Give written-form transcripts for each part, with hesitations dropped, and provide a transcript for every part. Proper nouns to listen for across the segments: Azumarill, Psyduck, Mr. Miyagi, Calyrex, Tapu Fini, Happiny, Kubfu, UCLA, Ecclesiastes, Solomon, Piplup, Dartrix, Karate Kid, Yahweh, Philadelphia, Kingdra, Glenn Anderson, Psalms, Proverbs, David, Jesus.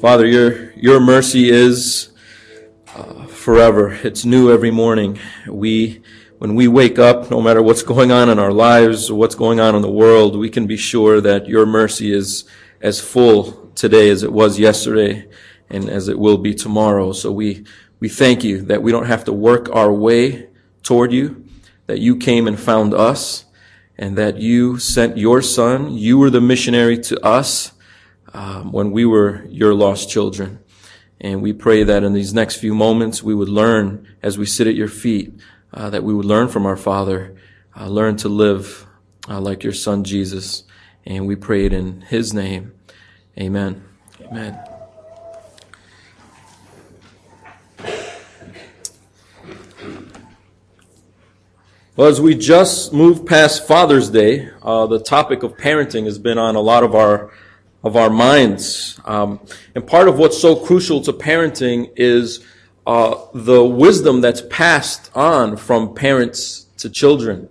Father, your mercy is forever. It's new every morning. When we wake up, no matter what's going on in our lives, what's going on in the world, we can be sure that your mercy is as full today as it was yesterday and as it will be tomorrow. So we thank you that we don't have to work our way toward you, that you came and found us, and that you sent your son. You were the missionary to us when we were your lost children. And we pray that in these next few moments we would learn, as we sit at your feet, that we would learn from our Father, learn to live like your son Jesus. And we pray it in his name. Amen. Amen. Well, as we just moved past Father's Day, the topic of parenting has been on a lot of our minds. And part of what's so crucial to parenting is the wisdom that's passed on from parents to children.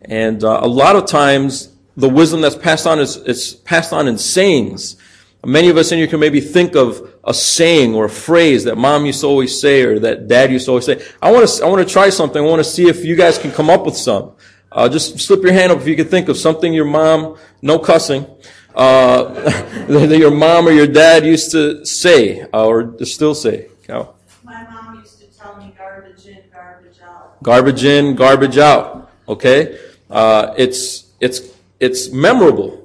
And a lot of times, the wisdom that's passed on is passed on in sayings. Many of us in here can maybe think of a saying or a phrase that mom used to always say or that dad used to always say. I want to try something. I want to see if you guys can come up with some. Just slip your hand up if you can think of something your mom, no cussing, that your mom or your dad used to say or still say. Cal? My mom used to tell me garbage in, garbage out. Garbage in, garbage out. Okay? It's memorable.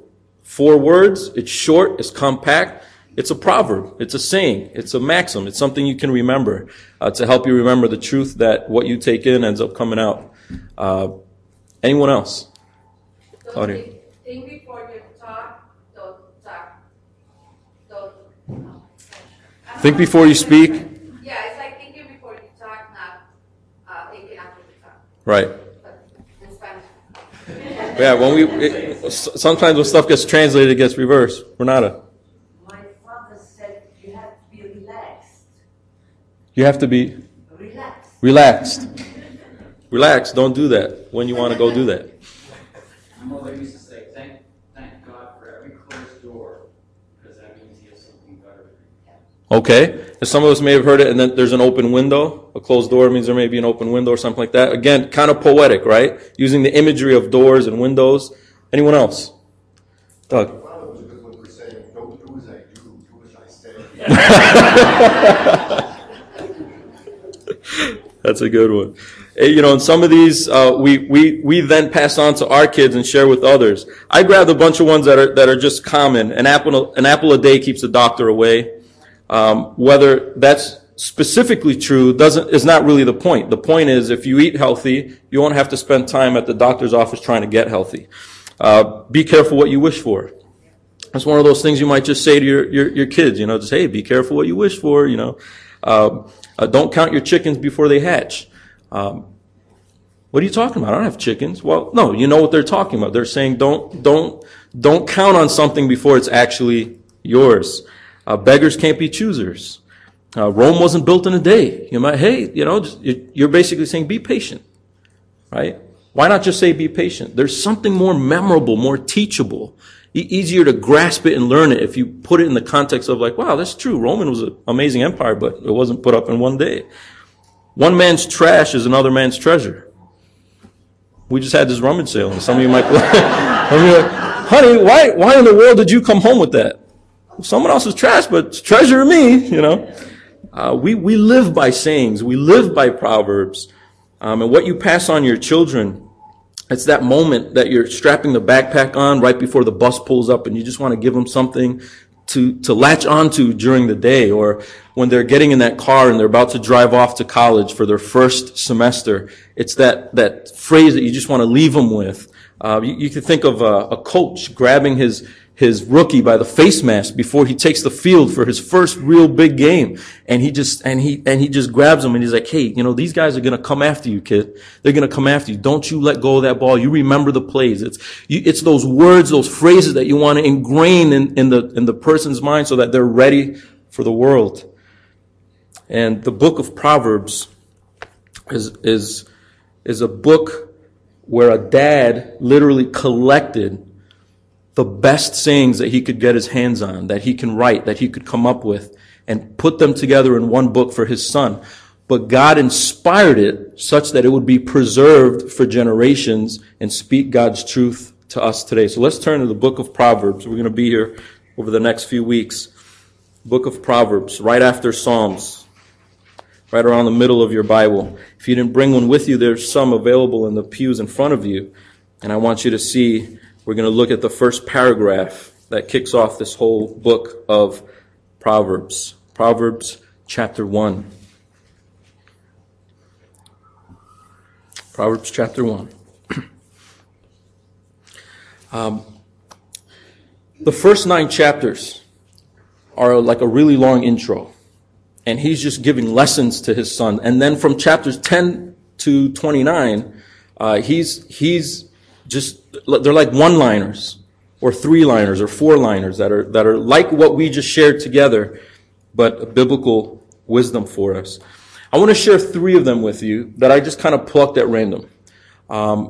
4 words. It's short. It's compact. It's a proverb. It's a saying. It's a maxim. It's something you can remember to help you remember the truth that what you take in ends up coming out. Anyone else? Claudia. Think before you talk. Don't talk. Think before you speak. Yeah, it's like thinking before you talk, not thinking after you talk. Right. Yeah, sometimes when stuff gets translated, it gets reversed. Renata. My father said you have to be relaxed. You have to be? Relaxed. Relaxed. Relax, don't do that. When you want to go do that. My mother used to say, thank God for every closed door, because that means he has something better. Okay. Some of us may have heard it, and then there's an open window. A closed door means there may be an open window or something like that. Again, kind of poetic, right? Using the imagery of doors and windows. Anyone else? Doug. My father was a good one for saying, don't do as I do, do as I say. That's a good one. You know, and some of these we then pass on to our kids and share with others. I grabbed a bunch of ones that are just common. An apple a day keeps the doctor away. Whether that's specifically true is not really the point. The point is, if you eat healthy, you won't have to spend time at the doctor's office trying to get healthy. Be careful what you wish for. That's one of those things you might just say to your kids, just, hey, be careful what you wish for, don't count your chickens before they hatch. What are you talking about? I don't have chickens. Well, no, you know what they're talking about. They're saying don't count on something before it's actually yours. Beggars can't be choosers. Rome wasn't built in a day. You're basically saying be patient, right? Why not just say be patient? There's something more memorable, more teachable, easier to grasp it and learn it if you put it in the context of like, wow, that's true. Roman was an amazing empire, but it wasn't put up in one day. One man's trash is another man's treasure. We just had this rummage sale, and some of you might be like, honey, why in the world did you come home with that? Someone else's trash, but it's treasure to me, We live by sayings. We live by proverbs. And what you pass on your children, it's that moment that you're strapping the backpack on right before the bus pulls up and you just want to give them something to latch onto during the day, or when they're getting in that car and they're about to drive off to college for their first semester. It's that phrase that you just want to leave them with. You can think of a coach grabbing his rookie by the face mask before he takes the field for his first real big game. And he just grabs him and he's like, hey, these guys are going to come after you, kid. They're going to come after you. Don't you let go of that ball. You remember the plays. It's those words, those phrases that you want to ingrain in the person's mind so that they're ready for the world. And the book of Proverbs is a book where a dad literally collected the best sayings that he could get his hands on, that he can write, that he could come up with, and put them together in one book for his son. But God inspired it such that it would be preserved for generations and speak God's truth to us today. So let's turn to the book of Proverbs. We're going to be here over the next few weeks. Book of Proverbs, right after Psalms, right around the middle of your Bible. If you didn't bring one with you, there's some available in the pews in front of you. And I want you to see, we're going to look at the first paragraph that kicks off this whole book of Proverbs. Proverbs chapter 1. Proverbs chapter 1. The first 9 chapters are like a really long intro, and he's just giving lessons to his son. And then from chapters 10 to 29, he's just, they're like one-liners or three-liners or four-liners that are like what we just shared together, but biblical wisdom for us. I want to share 3 of them with you that I just kind of plucked at random.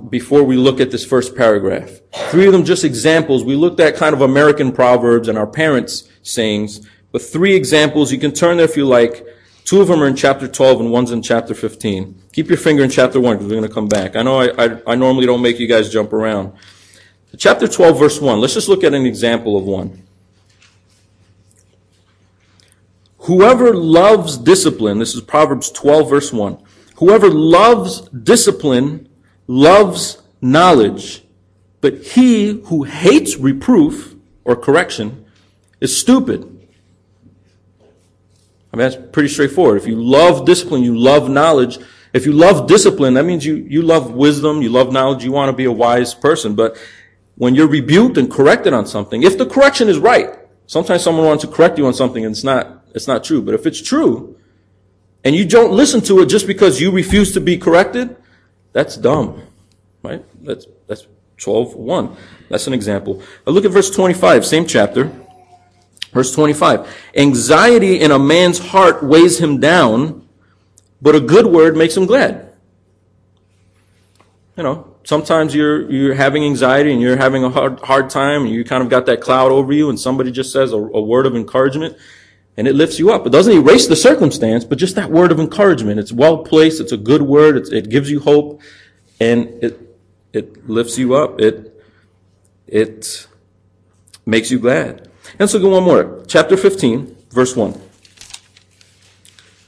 Before we look at this first paragraph. 3 of them just examples. We looked at kind of American proverbs and our parents' sayings, but 3 examples. You can turn there if you like. 2 of them are in chapter 12 and one's in chapter 15. Keep your finger in chapter 1 because we're going to come back. I know I normally don't make you guys jump around. Chapter 12, verse 1. Let's just look at an example of one. Whoever loves discipline, this is Proverbs 12, verse 1. Whoever loves discipline loves knowledge, but he who hates reproof or correction is stupid. I mean, that's pretty straightforward. If you love discipline, you love knowledge. If you love discipline, that means you love wisdom, you love knowledge, you want to be a wise person. But when you're rebuked and corrected on something, if the correction is right, sometimes someone wants to correct you on something and it's not true. But if it's true and you don't listen to it just because you refuse to be corrected, that's dumb, right? That's 12:1. That's an example. Now look at verse 25, same chapter. Verse 25. Anxiety in a man's heart weighs him down, but a good word makes him glad. You know, sometimes you're having anxiety and you're having a hard time, and you kind of got that cloud over you, and somebody just says a word of encouragement, and it lifts you up. It doesn't erase the circumstance, but just that word of encouragement. It's well placed. It's a good word. It gives you hope, and it lifts you up. It makes you glad. And let's look at one more. Chapter 15, verse 1.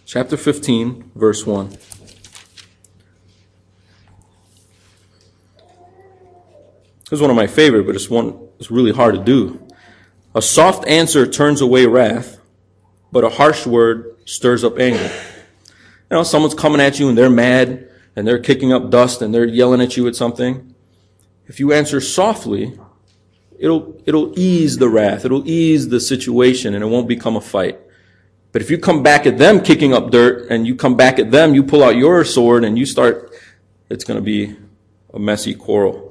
Chapter 15, verse 1. This is one of my favorite, but it's really hard to do. A soft answer turns away wrath, but a harsh word stirs up anger. You know, someone's coming at you and they're mad and they're kicking up dust and they're yelling at you at something. If you answer softly, it'll ease the wrath. It'll ease the situation and it won't become a fight. But if you come back at them kicking up dirt and you come back at them, you pull out your sword and you start, it's going to be a messy quarrel.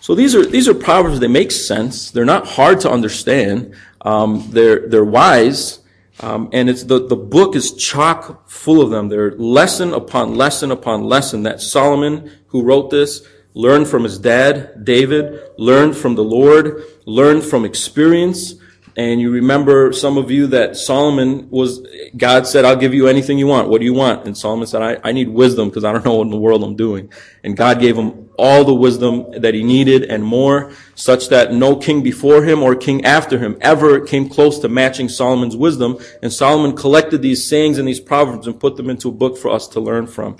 So these are proverbs that make sense. They're not hard to understand. They're wise. And it's the book is chock full of them. They're lesson upon lesson upon lesson that Solomon, who wrote this, learned from his dad, David, learned from the Lord, learned from experience. And you remember, some of you, that Solomon was, God said, I'll give you anything you want. What do you want? And Solomon said, I need wisdom because I don't know what in the world I'm doing. And God gave him all the wisdom that he needed and more, such that no king before him or king after him ever came close to matching Solomon's wisdom. And Solomon collected these sayings and these proverbs and put them into a book for us to learn from.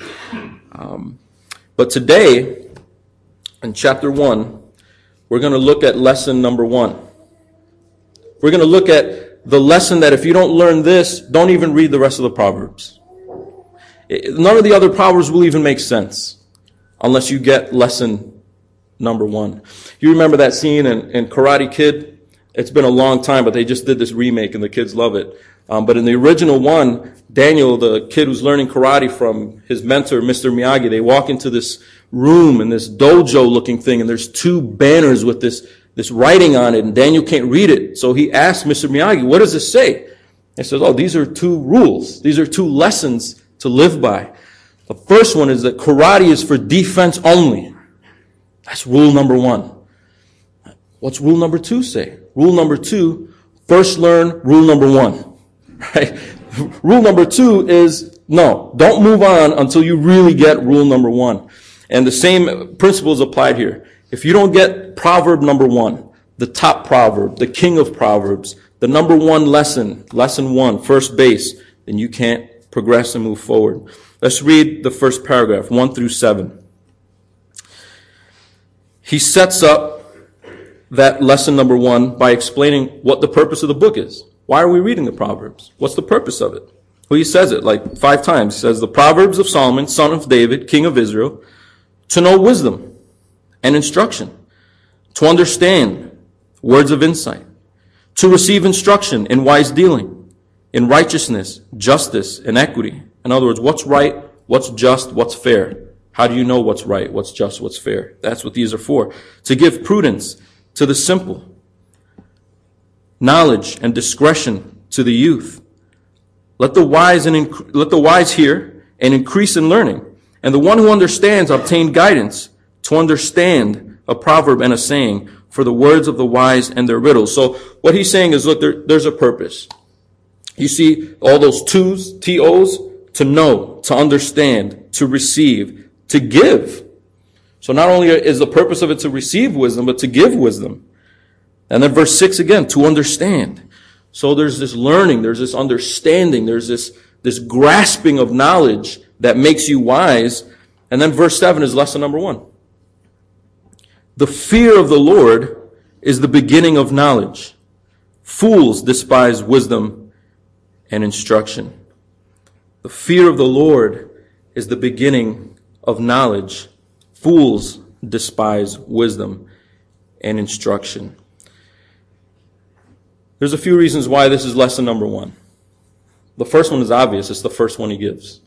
But today, in chapter 1, we're going to look at lesson number 1. We're going to look at the lesson that if you don't learn this, don't even read the rest of the Proverbs. None of the other Proverbs will even make sense unless you get lesson number 1. You remember that scene in Karate Kid? It's been a long time, but they just did this remake and the kids love it. But in the original one, Daniel, the kid who's learning karate from his mentor, Mr. Miyagi, they walk into this room and this dojo-looking thing, and there's 2 banners with this writing on it, and Daniel can't read it. So he asked Mr. Miyagi, what does this say? He says, oh, these are 2 rules. These are 2 lessons to live by. The first one is that karate is for defense only. That's rule number 1. What's rule number two say? Rule number two, first learn rule number one, right? Rule number two is no, don't move on until you really get rule number one. And the same principle is applied here. If you don't get proverb number one, the top proverb, the king of proverbs, the number one lesson, lesson one, first base, then you can't progress and move forward. Let's read the first paragraph, 1 through 7. He sets up that lesson number one by explaining what the purpose of the book is. Why are we reading the Proverbs? What's the purpose of it? Well, he says it like 5 times. He says, the Proverbs of Solomon, son of David, king of Israel, to know wisdom and instruction, to understand words of insight, to receive instruction in wise dealing, in righteousness, justice, and equity. In other words, what's right, what's just, what's fair. How do you know what's right, what's just, what's fair? That's what these are for. To give prudence to the simple, knowledge and discretion to the youth. Let the wise hear and increase in learning, and the one who understands obtain guidance, to understand a proverb and a saying, for the words of the wise and their riddles. So what he's saying is, look, there's a purpose. You see all those twos, T-O's, to know, to understand, to receive, to give. So not only is the purpose of it to receive wisdom, but to give wisdom. And then verse 6 again, to understand. So there's this learning, there's this understanding, there's this grasping of knowledge that makes you wise. And then verse 7 is lesson number 1. The fear of the Lord is the beginning of knowledge. Fools despise wisdom and instruction. The fear of the Lord is the beginning of knowledge. Fools despise wisdom and instruction. There's a few reasons why this is lesson number 1. The first one is obvious. It's the first one he gives.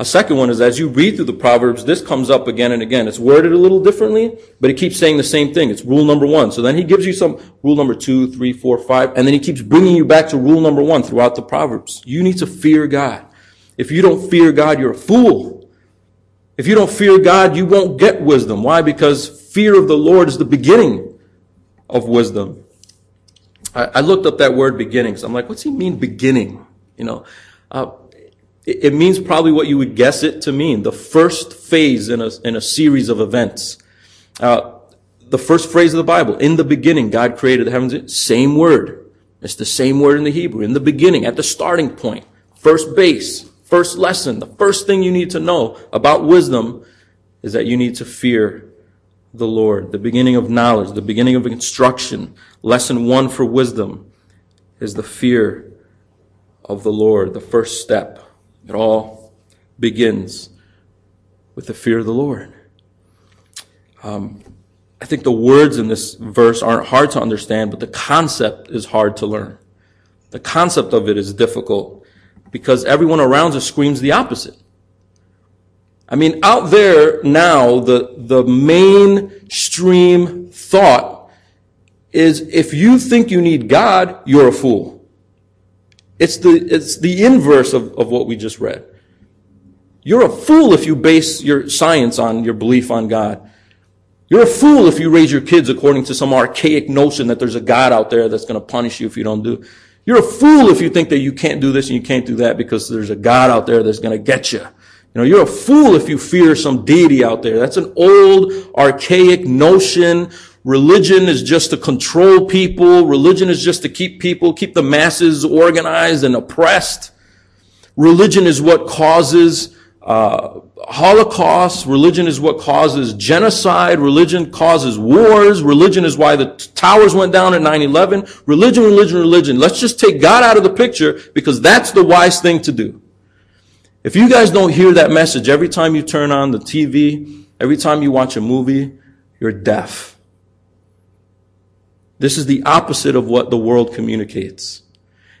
A second one is, as you read through the Proverbs, this comes up again and again. It's worded a little differently, but it keeps saying the same thing. It's rule number 1. So then he gives you some rule number 2, 3, 4, 5, and then he keeps bringing you back to rule number 1 throughout the Proverbs. You need to fear God. If you don't fear God, you're a fool. If you don't fear God, you won't get wisdom. Why? Because fear of the Lord is the beginning of wisdom. I looked up that word beginnings. I'm like, what's he mean beginning? You know, it means probably what you would guess it to mean. The first phase in a series of events. The first phrase of the Bible. In the beginning, God created the heavens. Same word. It's the same word in the Hebrew. In the beginning, at the starting point. First base. First lesson. The first thing you need to know about wisdom is that you need to fear the Lord. The beginning of knowledge, the beginning of instruction. Lesson 1 for wisdom is the fear of the Lord, the first step. It all begins with the fear of the Lord. I think the words in this verse aren't hard to understand, but the concept is hard to learn. The concept of it is difficult because everyone around us screams the opposite. I mean, out there now, the mainstream thought is, if you think you need God, you're a fool. It's the inverse of what we just read. You're a fool if you base your science on your belief on God. You're a fool if you raise your kids according to some archaic notion that there's a God out there that's going to punish you if you don't do. You're a fool if you think that you can't do this and you can't do that because there's a God out there that's going to get you. You know, you're a fool if you fear some deity out there. That's an old, archaic notion. Religion is just to control people. Religion is just to keep the masses organized and oppressed. Religion is what causes Holocaust. Religion is what causes genocide. Religion causes wars. Religion is why the towers went down at 9/11. Religion. Let's just take God out of the picture because that's the wise thing to do. If you guys don't hear that message every time you turn on the TV, every time you watch a movie, you're deaf. This is the opposite of what the world communicates.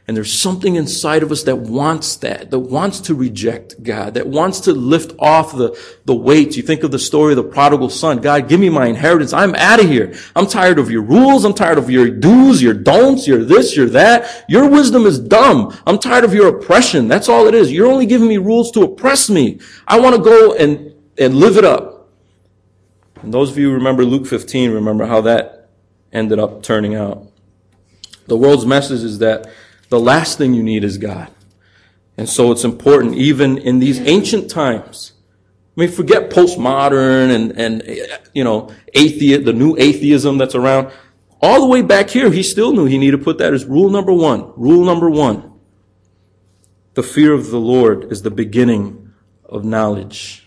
And there's something inside of us that wants to reject God, that wants to lift off the weights. You think of the story of the prodigal son. God, give me my inheritance. I'm out of here. I'm tired of your rules. I'm tired of your do's, your don'ts, your this, your that. Your wisdom is dumb. I'm tired of your oppression. That's all it is. You're only giving me rules to oppress me. I want to go and live it up. And those of you who remember Luke 15, remember how that ended up turning out. The world's message is that the last thing you need is God. And so it's important, even in these ancient times. I mean, forget postmodern and you know, the new atheism that's around. All the way back here, he still knew he needed to put that as rule number one. Rule number one. The fear of the Lord is the beginning of knowledge.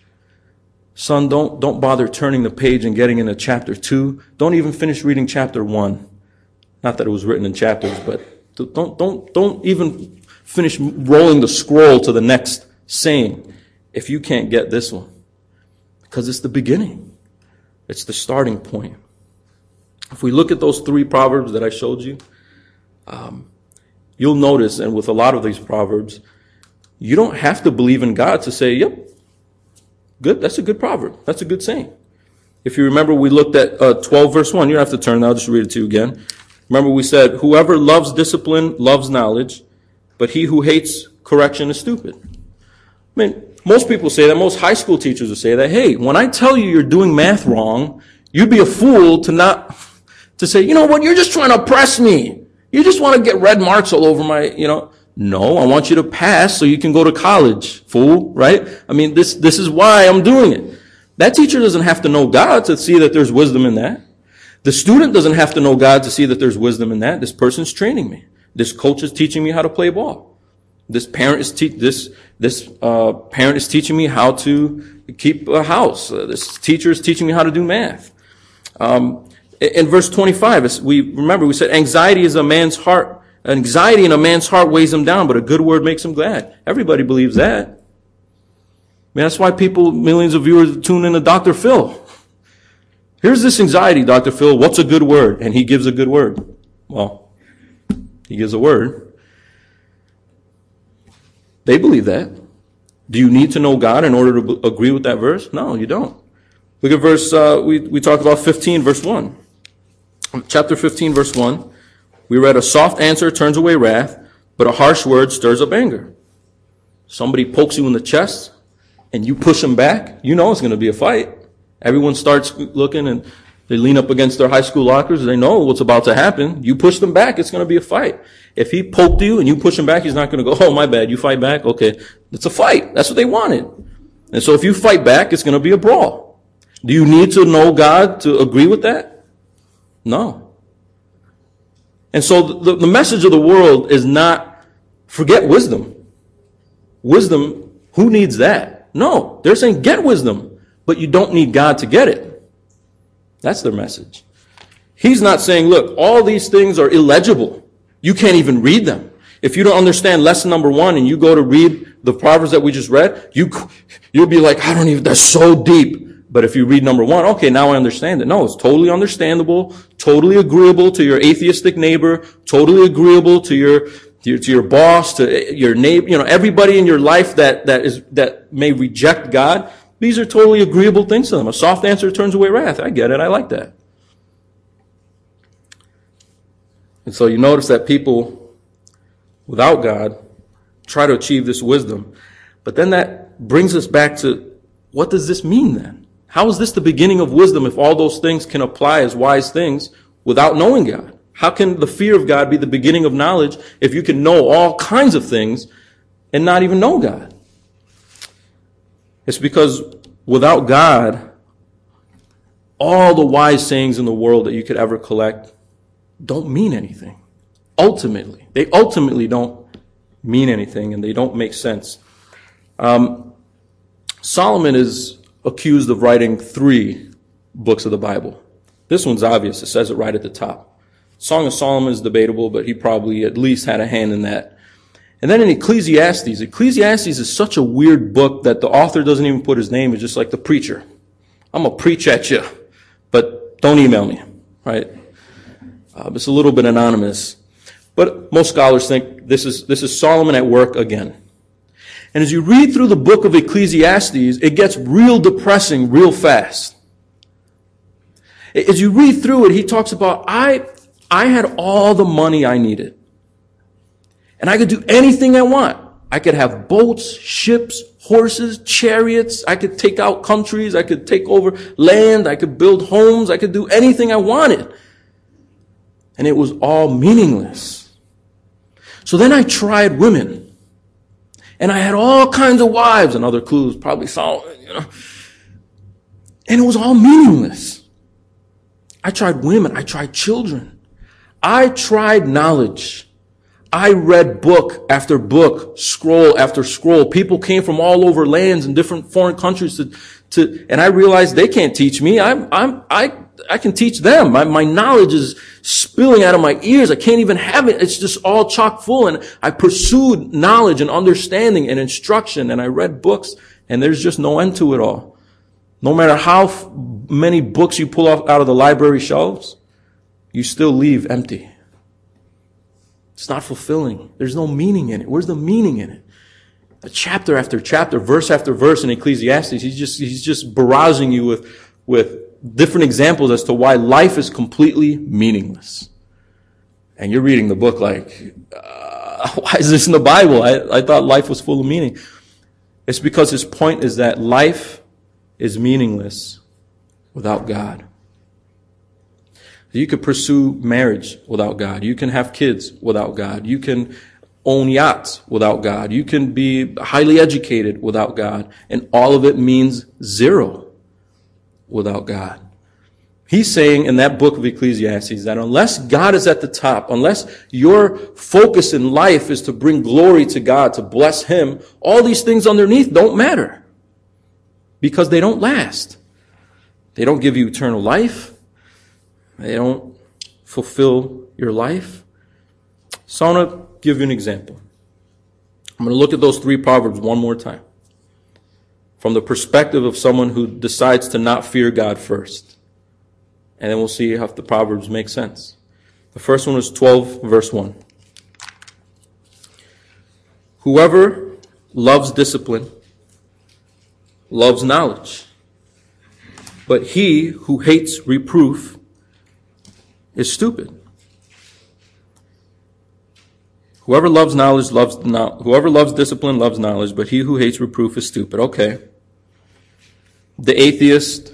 Son, don't bother turning the page and getting into chapter 2. Don't even finish reading chapter 1. Not that it was written in chapters, but don't even finish rolling the scroll to the next saying if you can't get this one. Because it's the beginning. It's the starting point. If we look at those three proverbs that I showed you, you'll notice, and with a lot of these proverbs, you don't have to believe in God to say, yep, good, that's a good proverb. That's a good saying. If you remember, we looked at 12 verse 1. You don't have to turn now. I'll just read it to you again. Remember we said, whoever loves discipline loves knowledge, but he who hates correction is stupid. I mean, most people say that. Most high school teachers will say that. Hey, when I tell you you're doing math wrong, you'd be a fool to say, you know what, you're just trying to oppress me. You just want to get red marks all over my, you know. No, I want you to pass so you can go to college, fool, right? I mean, this is why I'm doing it. That teacher doesn't have to know God to see that there's wisdom in that. The student doesn't have to know God to see that there's wisdom in that. This person's training me. This coach is teaching me how to play ball. This parent is parent is teaching me how to keep a house. This teacher is teaching me how to do math. In verse 25, we said anxiety in a man's heart weighs him down, but a good word makes him glad. Everybody believes that. I mean, that's why millions of viewers tune in to Dr. Phil. Here's this anxiety, Dr. Phil, what's a good word? And he gives a good word. Well, he gives a word. They believe that. Do you need to know God in order to agree with that verse? No, you don't. Look at verse, we talked about 15, verse 1. Chapter 15, verse 1, we read, a soft answer turns away wrath, but a harsh word stirs up anger. Somebody pokes you in the chest, and you push them back, you know it's going to be a fight. Everyone starts looking, and they lean up against their high school lockers. They know what's about to happen. You push them back, it's going to be a fight. If he poked you and you push him back, he's not going to go, oh, my bad, you fight back? Okay, it's a fight. That's what they wanted. And so if you fight back, it's going to be a brawl. Do you need to know God to agree with that? No. And so the message of the world is not, forget wisdom. Wisdom, who needs that? No, they're saying get wisdom, but you don't need God to get it. That's their message. He's not saying, look, all these things are illegible. You can't even read them. If you don't understand lesson number 1 and you go to read the Proverbs that we just read, you'll be like, I don't even, that's so deep. But if you read number 1, okay, now I understand it. No, it's totally understandable, totally agreeable to your atheistic neighbor, totally agreeable to your boss, to your neighbor, you know, everybody in your life that may reject God. These are totally agreeable things to them. A soft answer turns away wrath. I get it. I like that. And so you notice that people without God try to achieve this wisdom. But then that brings us back to, what does this mean then? How is this the beginning of wisdom if all those things can apply as wise things without knowing God? How can the fear of God be the beginning of knowledge if you can know all kinds of things and not even know God? It's because without God, all the wise sayings in the world that you could ever collect don't mean anything. Ultimately, they ultimately don't mean anything and they don't make sense. Solomon is accused of writing 3 books of the Bible. This one's obvious. It says it right at the top. Song of Solomon is debatable, but he probably at least had a hand in that. And then in Ecclesiastes. Ecclesiastes is such a weird book that the author doesn't even put his name. It's just like the preacher. I'm going to preach at you, but don't email me, right? It's a little bit anonymous. But most scholars think this is Solomon at work again. And as you read through the book of Ecclesiastes, it gets real depressing real fast. As you read through it, he talks about, I had all the money I needed. And I could do anything I want. I could have boats, ships, horses, chariots. I could take out countries. I could take over land. I could build homes. I could do anything I wanted. And it was all meaningless. So then I tried women. And I had all kinds of wives. And other clues, probably Solomon, you know. And it was all meaningless. I tried women. I tried children. I tried knowledge. I read book after book, scroll after scroll. People came from all over lands and different foreign countries and I realized they can't teach me. I can teach them. My knowledge is spilling out of my ears. I can't even have it. It's just all chock full. And I pursued knowledge and understanding and instruction, and I read books, and there's just no end to it all. No matter how many books you pull off out of the library shelves, you still leave empty. It's not fulfilling. There's no meaning in it. Where's the meaning in it? But chapter after chapter, verse after verse in Ecclesiastes, he's just barraging you with different examples as to why life is completely meaningless. And you're reading the book like, why is this in the Bible? I thought life was full of meaning. It's because his point is that life is meaningless without God. You could pursue marriage without God. You can have kids without God. You can own yachts without God. You can be highly educated without God. And all of it means zero without God. He's saying in that book of Ecclesiastes that unless God is at the top, unless your focus in life is to bring glory to God, to bless Him, all these things underneath don't matter because they don't last. They don't give you eternal life. They don't fulfill your life. So I want to give you an example. I'm going to look at those three Proverbs one more time from the perspective of someone who decides to not fear God first. And then we'll see if the Proverbs make sense. The first one is 12, verse 1. Whoever loves discipline loves knowledge, but he who hates reproof is stupid. Whoever loves knowledge whoever loves discipline loves knowledge, but he who hates reproof is stupid. Okay. The atheist,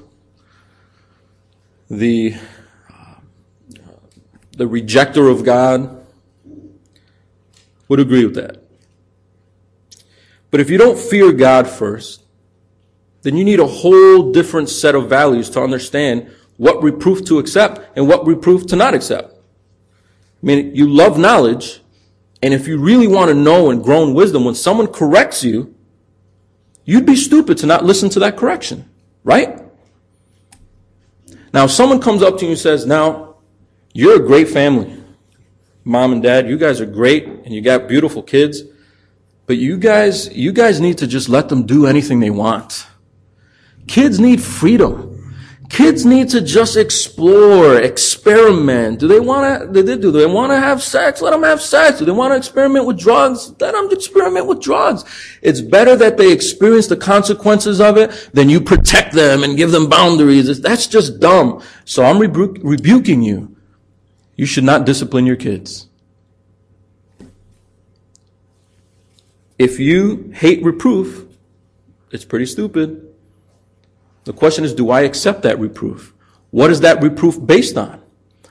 the rejecter of God would agree with that. But if you don't fear God first, then you need a whole different set of values to understand what reproof to accept and what reproof to not accept. I mean, you love knowledge, and if you really want to know and grow in wisdom, when someone corrects you, you'd be stupid to not listen to that correction, right? Now, if someone comes up to you and says, now, you're a great family. Mom and dad, you guys are great, and you got beautiful kids, but you guys need to just let them do anything they want. Kids need freedom. Kids need to just explore, experiment. Do they want to have sex? Let them have sex. Do they want to experiment with drugs? Let them experiment with drugs. It's better that they experience the consequences of it than you protect them and give them boundaries. That's just dumb. So I'm rebuking you. You should not discipline your kids. If you hate reproof, it's pretty stupid. The question is, do I accept that reproof? What is that reproof based on?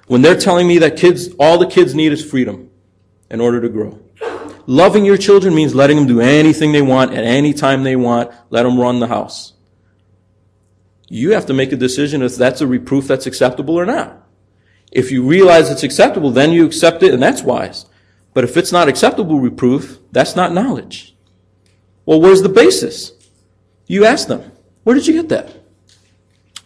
When they're telling me that all the kids need is freedom in order to grow. Loving your children means letting them do anything they want at any time they want. Let them run the house. You have to make a decision if that's a reproof that's acceptable or not. If you realize it's acceptable, then you accept it, and that's wise. But if it's not acceptable reproof, that's not knowledge. Well, where's the basis? You ask them, where did you get that?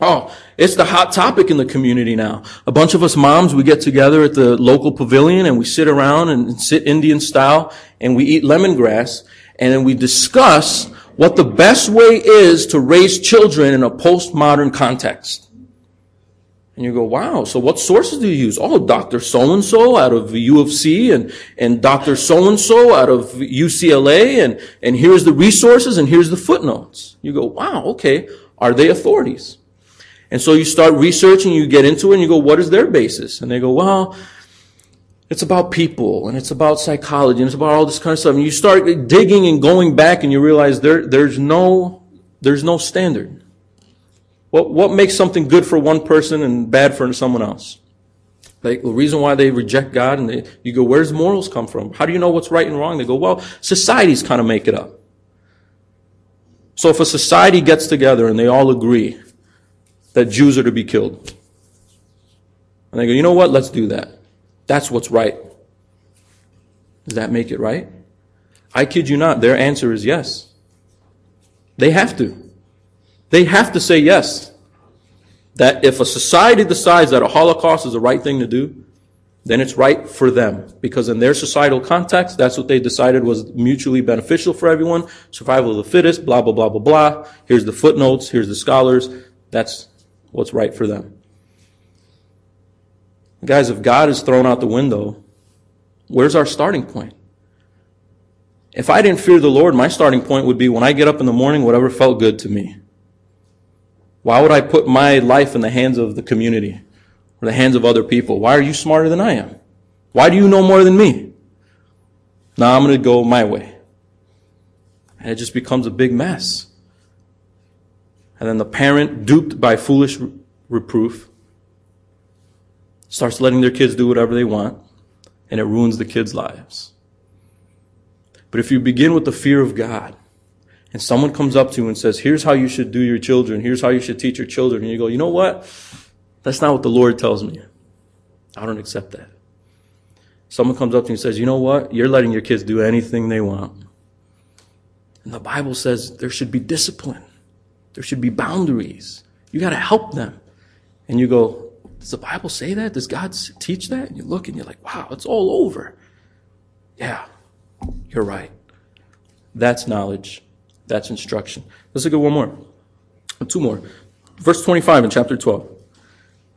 Oh, it's the hot topic in the community now. A bunch of us moms, we get together at the local pavilion and we sit around and sit Indian style and we eat lemongrass and then we discuss what the best way is to raise children in a postmodern context. And you go, wow, so what sources do you use? Oh, Dr. So-and-so out of U of C and Dr. So-and-so out of UCLA and here's the resources and here's the footnotes. You go, wow, okay, are they authorities? And so you start researching, you get into it, and you go, what is their basis? And they go, well, It's about people, and it's about psychology, and it's about all this kind of stuff. And you start digging and going back, and you realize there's no standard. What makes something good for one person and bad for someone else? Like the reason why they reject God, and you go, where's morals come from? How do you know what's right and wrong? They go, well, societies kind of make it up. So if a society gets together and they all agree that Jews are to be killed, and they go, you know what, let's do that. That's what's right. Does that make it right? I kid you not, their answer is yes. They have to. They have to say yes. That if a society decides that a Holocaust is the right thing to do, then it's right for them. Because in their societal context, that's what they decided was mutually beneficial for everyone. Survival of the fittest, blah, blah, blah, blah, blah. Here's the footnotes. Here's the scholars. That's what's right for them. Guys, if God is thrown out the window, where's our starting point? If I didn't fear the Lord, my starting point would be when I get up in the morning, whatever felt good to me. Why would I put my life in the hands of the community or the hands of other people? Why are you smarter than I am? Why do you know more than me? Now I'm going to go my way. And it just becomes a big mess. And then the parent, duped by foolish reproof, starts letting their kids do whatever they want, and it ruins the kids' lives. But if you begin with the fear of God, and someone comes up to you and says, here's how you should do your children, here's how you should teach your children, and you go, you know what? That's not what the Lord tells me. I don't accept that. Someone comes up to you and says, you know what? You're letting your kids do anything they want. And the Bible says there should be discipline. There should be boundaries. You got to help them. And you go, does the Bible say that? Does God teach that? And you look and you're like, wow, it's all over. Yeah, you're right. That's knowledge. That's instruction. Let's look at one more. Two more. Verse 25 in chapter 12.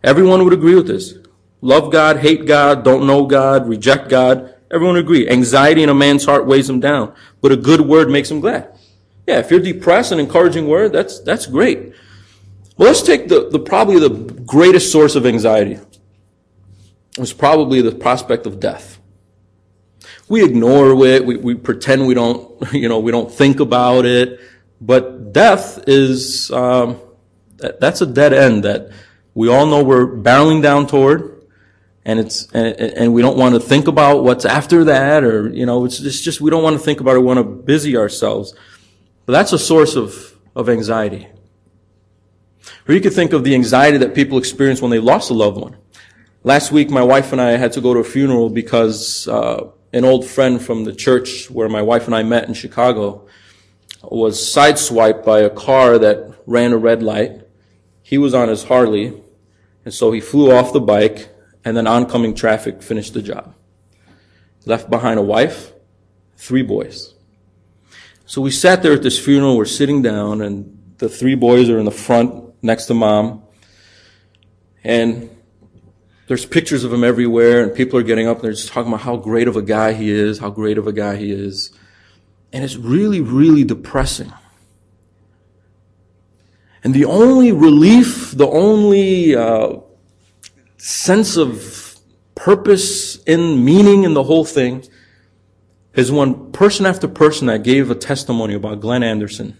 Everyone would agree with this. Love God, hate God, don't know God, reject God. Everyone would agree. Anxiety in a man's heart weighs him down, but a good word makes him glad. Yeah, if you're depressed, an encouraging word, that's great. Well, let's take the probably the greatest source of anxiety. It's probably the prospect of death. We ignore it. We pretend we don't, we don't think about it. But death is, that's a dead end that we all know we're barreling down toward, and we don't want to think about what's after that, or, it's just, we don't want to think about it. We want to busy ourselves. But that's a source of anxiety. Or you could think of the anxiety that people experience when they lost a loved one. Last week, my wife and I had to go to a funeral because, an old friend from the church where my wife and I met in Chicago was sideswiped by a car that ran a red light. He was on his Harley, and so he flew off the bike, and then oncoming traffic finished the job. Left behind a wife, 3 boys. So we sat there at this funeral, we're sitting down, and the 3 boys are in the front next to Mom, and there's pictures of him everywhere, and people are getting up and they're just talking about how great of a guy he is, And it's really, really depressing. And the only relief, the only sense of purpose and meaning in the whole thing is when person after person that gave a testimony about Glenn Anderson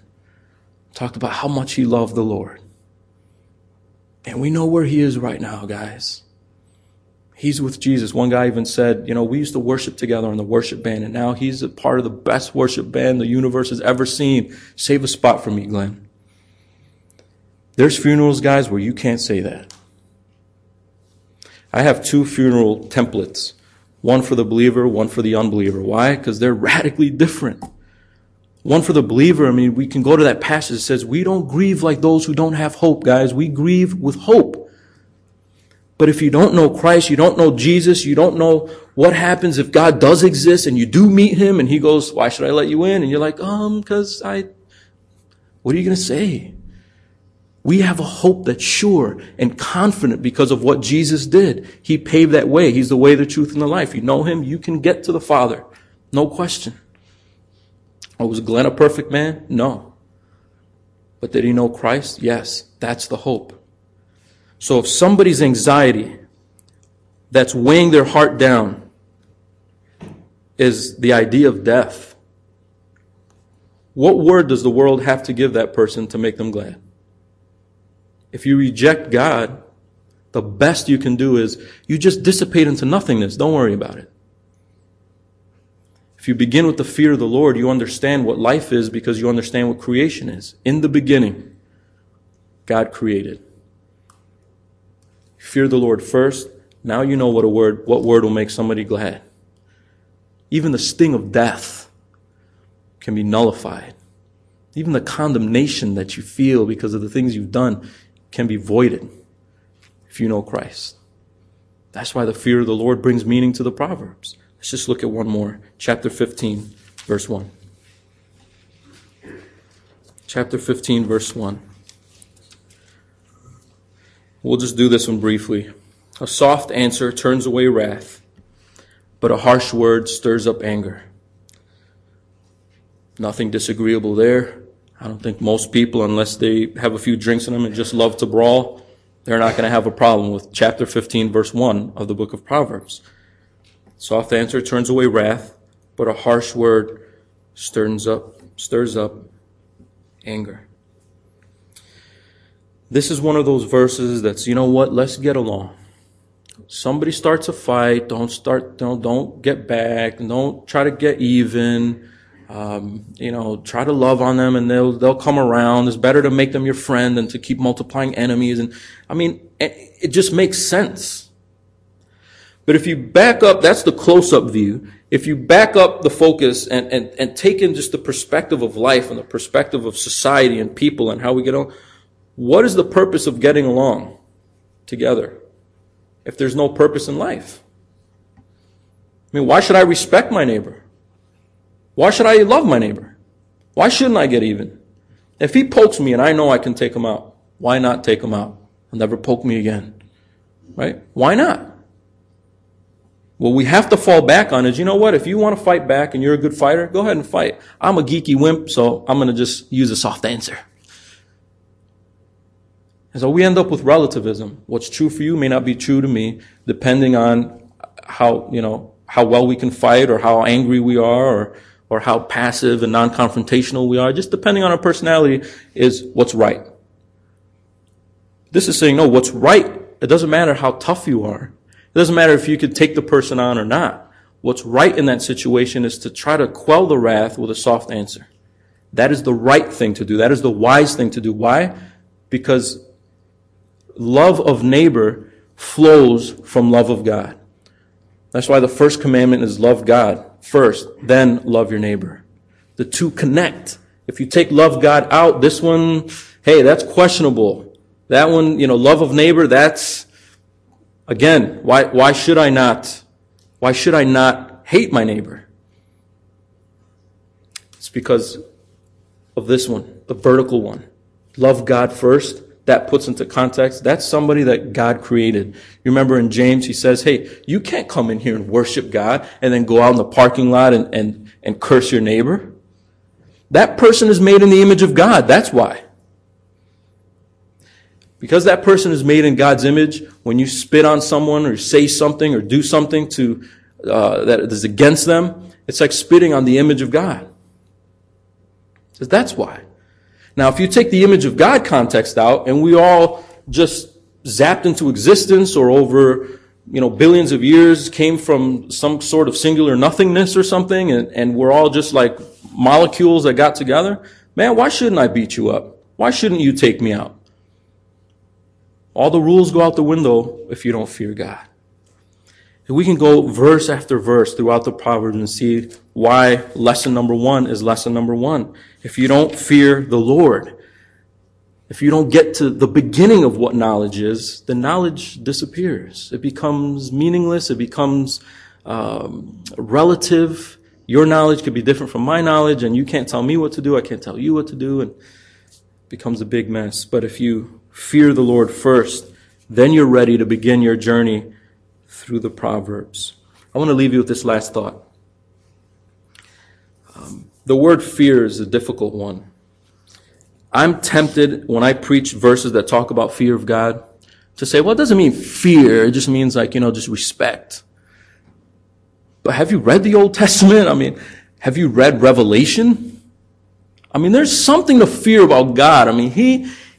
talked about how much he loved the Lord. And we know where he is right now, guys. He's with Jesus. One guy even said, we used to worship together on the worship band, and now he's a part of the best worship band the universe has ever seen. Save a spot for me, Glenn. There's funerals, guys, where you can't say that. I have 2 funeral templates, one for the believer, one for the unbeliever. Why? Because they're radically different. One for the believer, we can go to that passage that says, we don't grieve like those who don't have hope, guys. We grieve with hope. But if you don't know Christ, you don't know Jesus, you don't know what happens if God does exist and you do meet him and he goes, why should I let you in? And you're like, what are you going to say? We have a hope that's sure and confident because of what Jesus did. He paved that way. He's the way, the truth, and the life. You know him, you can get to the Father. No question. Oh, was Glenn a perfect man? No. But did he know Christ? Yes. That's the hope. So if somebody's anxiety that's weighing their heart down is the idea of death. What word does the world have to give that person to make them glad? If you reject God, the best you can do is you just dissipate into nothingness. Don't worry about it. If you begin with the fear of the Lord, you understand what life is because you understand what creation is. In the beginning, God created. Fear the Lord first. Now you know what word will make somebody glad. Even the sting of death can be nullified. Even the condemnation that you feel because of the things you've done can be voided if you know Christ. That's why the fear of the Lord brings meaning to the Proverbs. Let's just look at one more. Chapter 15, verse 1. Chapter 15, verse 1. We'll just do this one briefly. A soft answer turns away wrath, but a harsh word stirs up anger. Nothing disagreeable there. I don't think most people, unless they have a few drinks in them and just love to brawl, they're not going to have a problem with chapter 15, verse 1 of the book of Proverbs. Soft answer turns away wrath, but a harsh word stirs up anger. This is one of those verses that's, you know what, let's get along. Somebody starts a fight, don't get back, don't try to get even, try to love on them and they'll come around. It's better to make them your friend than to keep multiplying enemies. And I mean, it just makes sense. But if you back up, that's the close-up view. If you back up the focus and take in just the perspective of life and the perspective of society and people and how we get on, what is the purpose of getting along together if there's no purpose in life? I mean, why should I respect my neighbor? Why should I love my neighbor? Why shouldn't I get even? If he pokes me and I know I can take him out, why not take him out? He'll never poke me again, right? Why not? What we have to fall back on is, you know what, if you want to fight back and you're a good fighter, go ahead and fight. I'm a geeky wimp, so I'm going to just use a soft answer. And so we end up with relativism. What's true for you may not be true to me, depending on how well we can fight or how angry we are or how passive and non-confrontational we are. Just depending on our personality is what's right. This is saying, no, what's right, it doesn't matter how tough you are. It doesn't matter if you could take the person on or not. What's right in that situation is to try to quell the wrath with a soft answer. That is the right thing to do. That is the wise thing to do. Why? Because love of neighbor flows from love of God. That's why the first commandment is love God first, then love your neighbor. The two connect. If you take love God out, this one, hey, that's questionable. That one, love of neighbor, that's... Again, why should I not hate my neighbor? It's because of this one, the vertical one. Love God first. That puts into context. That's somebody that God created. You remember in James, he says, hey, you can't come in here and worship God and then go out in the parking lot and curse your neighbor. That person is made in the image of God. That's why. Because that person is made in God's image, when you spit on someone or say something or do something to that is against them, it's like spitting on the image of God. So that's why. Now, if you take the image of God context out and we all just zapped into existence or over billions of years came from some sort of singular nothingness or something and we're all just like molecules that got together, man, why shouldn't I beat you up? Why shouldn't you take me out? All the rules go out the window if you don't fear God. And we can go verse after verse throughout the Proverbs and see why lesson number one is lesson number one. If you don't fear the Lord, if you don't get to the beginning of what knowledge is, the knowledge disappears. It becomes meaningless. It becomes relative. Your knowledge could be different from my knowledge, and you can't tell me what to do. I can't tell you what to do, and it becomes a big mess. But if you fear the Lord first, then you're ready to begin your journey through the Proverbs. I want to leave you with this last thought. The word fear is a difficult one. I'm tempted when I preach verses that talk about fear of God to say, well, it doesn't mean fear. It just means just respect. But have you read the Old Testament? I mean, have you read Revelation? I mean, there's something to fear about God. I mean,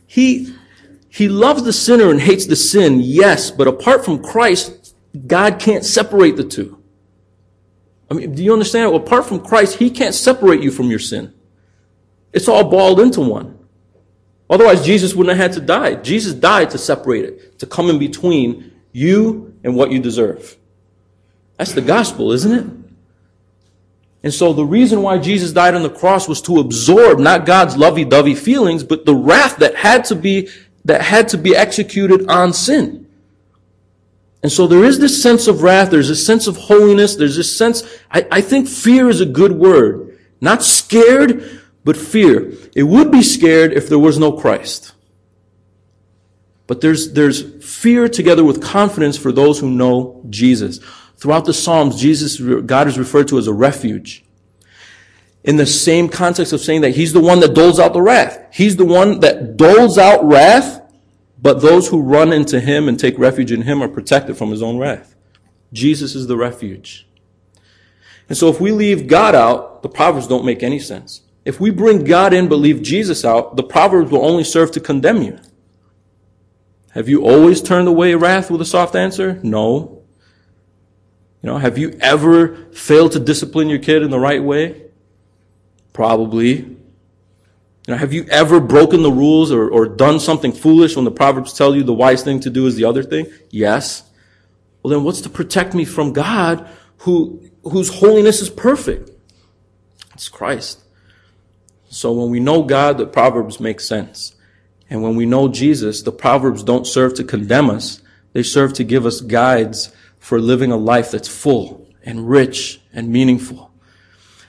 he loves the sinner and hates the sin, yes, but apart from Christ, God can't separate the two. I mean, do you understand? Well, apart from Christ, he can't separate you from your sin. It's all balled into one. Otherwise, Jesus wouldn't have had to die. Jesus died to separate it, to come in between you and what you deserve. That's the gospel, isn't it? And so the reason why Jesus died on the cross was to absorb not God's lovey-dovey feelings, but the wrath that had to be executed on sin. And so there is this sense of wrath, there's this sense of holiness, there's this sense, I think fear is a good word. Not scared, but fear. It would be scared if there was no Christ. But there's fear together with confidence for those who know Jesus. Throughout the Psalms, God is referred to as a refuge. In the same context of saying that he's the one that doles out the wrath. He's the one that doles out wrath. But those who run into him and take refuge in him are protected from his own wrath. Jesus is the refuge. And so if we leave God out, the Proverbs don't make any sense. If we bring God in but leave Jesus out, the Proverbs will only serve to condemn you. Have you always turned away wrath with a soft answer? No. You know, have you ever failed to discipline your kid in the right way? Probably. You know, have you ever broken the rules or done something foolish when the Proverbs tell you the wise thing to do is the other thing? Yes. Well, then what's to protect me from God whose holiness is perfect? It's Christ. So when we know God, the Proverbs make sense. And when we know Jesus, the Proverbs don't serve to condemn us. They serve to give us guides for living a life that's full and rich and meaningful.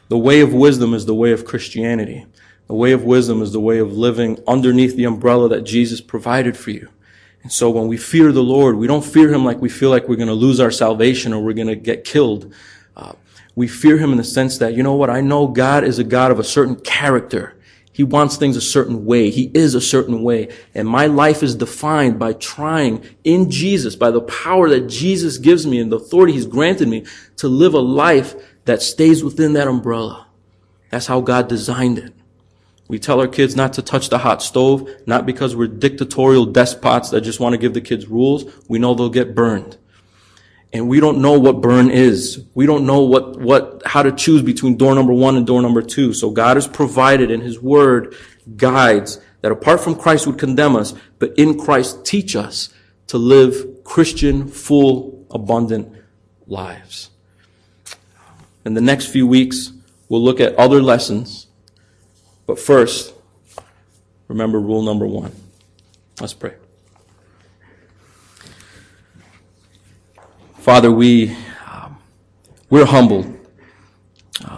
The way of wisdom is the way of Christianity. The way of wisdom is the way of living underneath the umbrella that Jesus provided for you. And so when we fear the Lord, we don't fear him like we feel like we're going to lose our salvation or we're going to get killed. We fear him in the sense that, you know what, I know God is a God of a certain character. He wants things a certain way. He is a certain way. And my life is defined by trying in Jesus, by the power that Jesus gives me and the authority he's granted me to live a life that stays within that umbrella. That's how God designed it. We tell our kids not to touch the hot stove, not because we're dictatorial despots that just want to give the kids rules. We know they'll get burned. And we don't know what burn is. We don't know how to choose between door number 1 and door number 2. So God has provided in his word guides that apart from Christ would condemn us, but in Christ teach us to live Christian, full, abundant lives. In the next few weeks, we'll look at other lessons. But first, remember rule number 1. Let's pray. Father, we're humbled.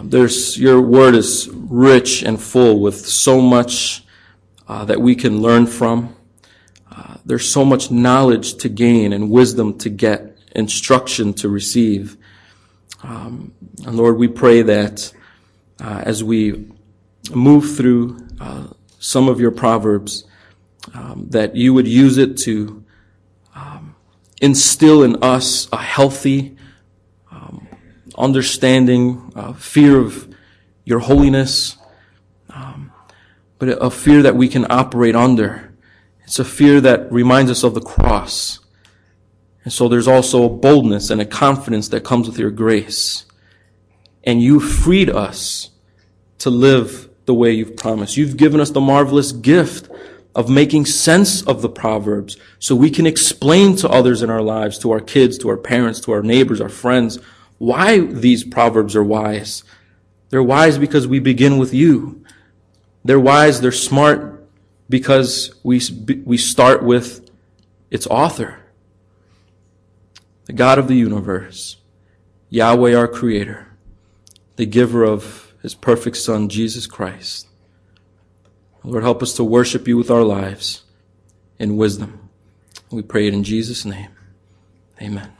Your word is rich and full with so much that we can learn from. There's so much knowledge to gain and wisdom to get, instruction to receive. And Lord, we pray that as we move through some of your Proverbs, that you would use it to instill in us a healthy understanding, fear of your holiness, but a fear that we can operate under. It's a fear that reminds us of the cross. And so there's also a boldness and a confidence that comes with your grace. And you freed us to live the way you've promised. You've given us the marvelous gift of making sense of the Proverbs so we can explain to others in our lives, to our kids, to our parents, to our neighbors, our friends, why these Proverbs are wise. They're wise because we begin with you. They're wise, they're smart because we start with its author, the God of the universe, Yahweh our Creator, the giver of his perfect Son, Jesus Christ. Lord, help us to worship you with our lives in wisdom. We pray it in Jesus' name. Amen.